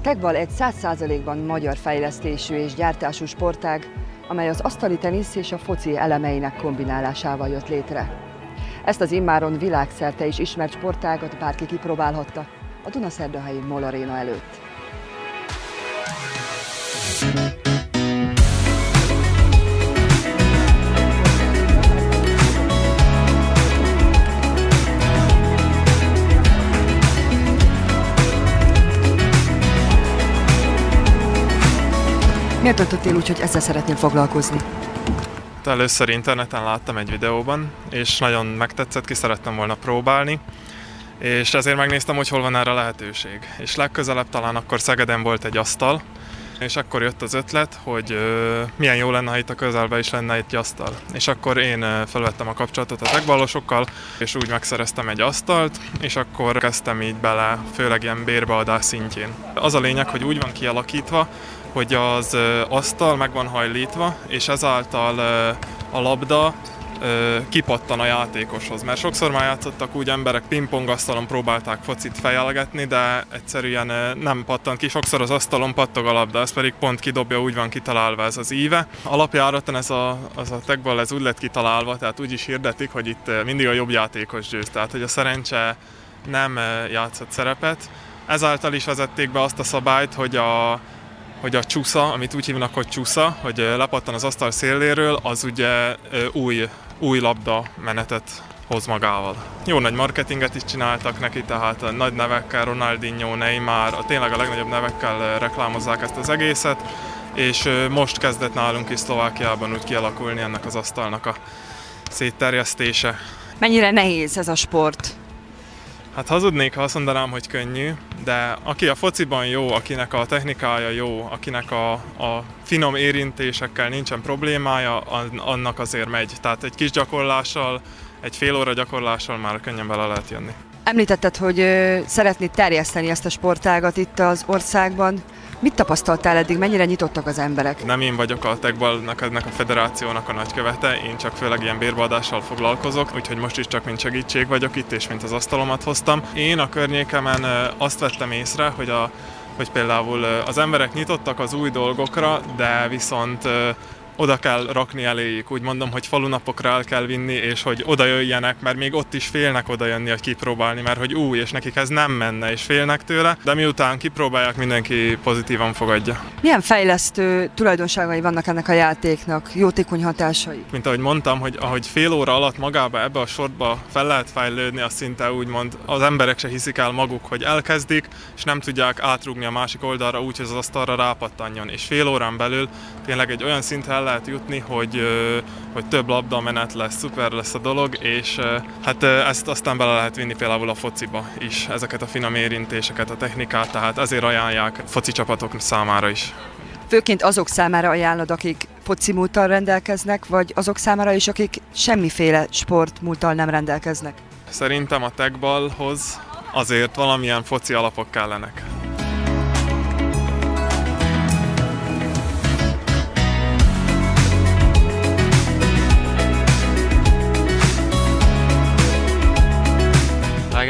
A Teqball egy 100%-ban magyar fejlesztésű és gyártású sportág, amely az asztali tenisz és a foci elemeinek kombinálásával jött létre. Ezt az immáron világszerte is ismert sportágat bárki kipróbálhatta a Dunaszerdahelyi MOL Arena előtt. Miért döntöttél úgy, hogy ezzel szeretnél foglalkozni? Először interneten láttam egy videóban, és nagyon megtetszett, ki szerettem volna próbálni, és ezért megnéztem, hogy hol van erre lehetőség. És legközelebb talán akkor Szegeden volt egy asztal, és akkor jött az ötlet, hogy milyen jó lenne, ha itt a közelben is lenne egy asztal. És akkor én felvettem a kapcsolatot a teqballosokkal, és úgy megszereztem egy asztalt, és akkor kezdtem így bele, főleg ilyen bérbeadás szintjén. Az a lényeg, hogy úgy van kialakítva, hogy az asztal meg van hajlítva, és ezáltal a labda kipattan a játékoshoz. Mert sokszor már játszottak úgy emberek, pingpongasztalon próbálták focit fejelegetni, de egyszerűen nem pattan ki, sokszor az asztalon pattog a labda, ez pedig pont kidobja, úgy van kitalálva ez az íve. Alapjáraton ez a teqball úgy lett kitalálva, tehát úgy is hirdetik, hogy itt mindig a jobb játékos győz, tehát hogy a szerencse nem játszott szerepet. Ezáltal is vezették be azt a szabályt, hogy a csúsza, amit úgy hívnak, hogy csúsza, hogy lepattan az asztal széléről, az ugye új labda menetet hoz magával. Jó nagy marketinget is csináltak neki, tehát a nagy nevekkel, Ronaldinho, Neymar, tényleg a legnagyobb nevekkel reklámozzák ezt az egészet, és most kezdett nálunk is Szlovákiában úgy kialakulni ennek az asztalnak a szétterjesztése. Mennyire nehéz ez a sport? Hát hazudnék, ha azt mondanám, hogy könnyű, de aki a fociban jó, akinek a technikája jó, akinek a finom érintésekkel nincsen problémája, annak azért megy. Tehát egy kis gyakorlással, egy fél óra gyakorlással már könnyen bele lehet jönni. Említetted, hogy szeretnéd terjeszteni ezt a sportágat itt az országban. Mit tapasztaltál eddig, mennyire nyitottak az emberek? Nem én vagyok a teqballnak, ennek a federációnak a nagykövete, én csak főleg ilyen bérbeadással foglalkozok, úgyhogy most is csak mint segítség vagyok itt, és mint az asztalomat hoztam. Én a környékemen azt vettem észre, hogy például az emberek nyitottak az új dolgokra, de viszont oda kell rakni eléjük. Úgy mondom, hogy falunapokra el kell vinni, és hogy oda jöjjenek, mert még ott is félnek oda jönni, hogy kipróbálni, mert hogy új, és nekik ez nem menne, és félnek tőle, de miután kipróbálják, mindenki pozitívan fogadja. Milyen fejlesztő tulajdonságai vannak ennek a játéknak, jótékony hatásai? Mint ahogy mondtam, hogy ahogy fél óra alatt magába ebbe a sorba fel lehet fejlődni, az szinte úgymond az emberek se hiszik el maguk, hogy elkezdik, és nem tudják átrugni a másik oldalra, úgyhogy az asztalra rápattanjon. És fél órán belül tényleg egy olyan szinten lehet jutni, hogy több labdamenet lesz, szuper lesz a dolog, és hát ezt aztán bele lehet vinni például a fociba is, ezeket a finom érintéseket, a technikát, tehát ezért ajánlják foci csapatok számára is. Főként azok számára ajánlod, akik foci múlttal rendelkeznek, vagy azok számára is, akik semmiféle sport múlttal nem rendelkeznek? Szerintem a teqballhoz azért valamilyen foci alapok kellenek.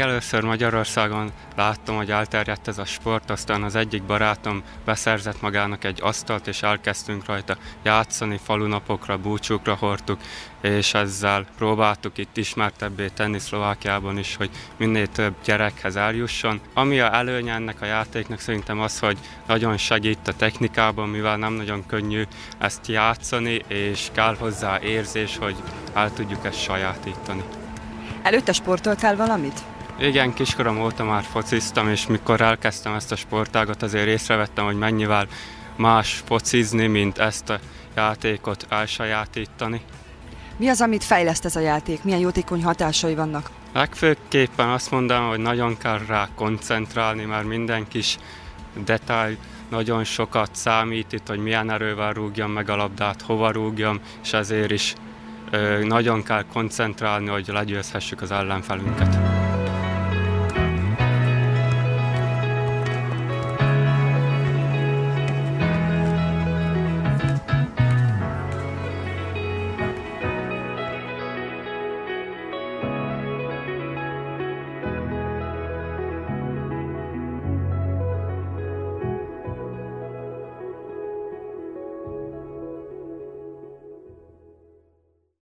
Először Magyarországon láttam, hogy elterjedt ez a sport, aztán az egyik barátom beszerzett magának egy asztalt, és elkezdtünk rajta játszani, falunapokra, búcsúkra hordtuk, és ezzel próbáltuk itt ismertebbé tenni Szlovákiában is, hogy minél több gyerekhez eljusson. Ami a előnye ennek a játéknak szerintem az, hogy nagyon segít a technikában, mivel nem nagyon könnyű ezt játszani, és kell hozzá érzés, hogy el tudjuk ezt sajátítani. Előtte sportoltál valamit? Igen, kiskorom óta már fociztam, és mikor elkezdtem ezt a sportágat, azért észrevettem, hogy mennyivel más focizni, mint ezt a játékot elsajátítani. Mi az, amit fejleszt ez a játék? Milyen jótékony hatásai vannak? Legfőképpen azt mondanám, hogy nagyon kell rá koncentrálni, mert minden kis detály nagyon sokat számít itt, hogy milyen erővel rúgjam meg a labdát, hova rúgjam, és ezért is nagyon kell koncentrálni, hogy legyőzhessük az ellenfelünket.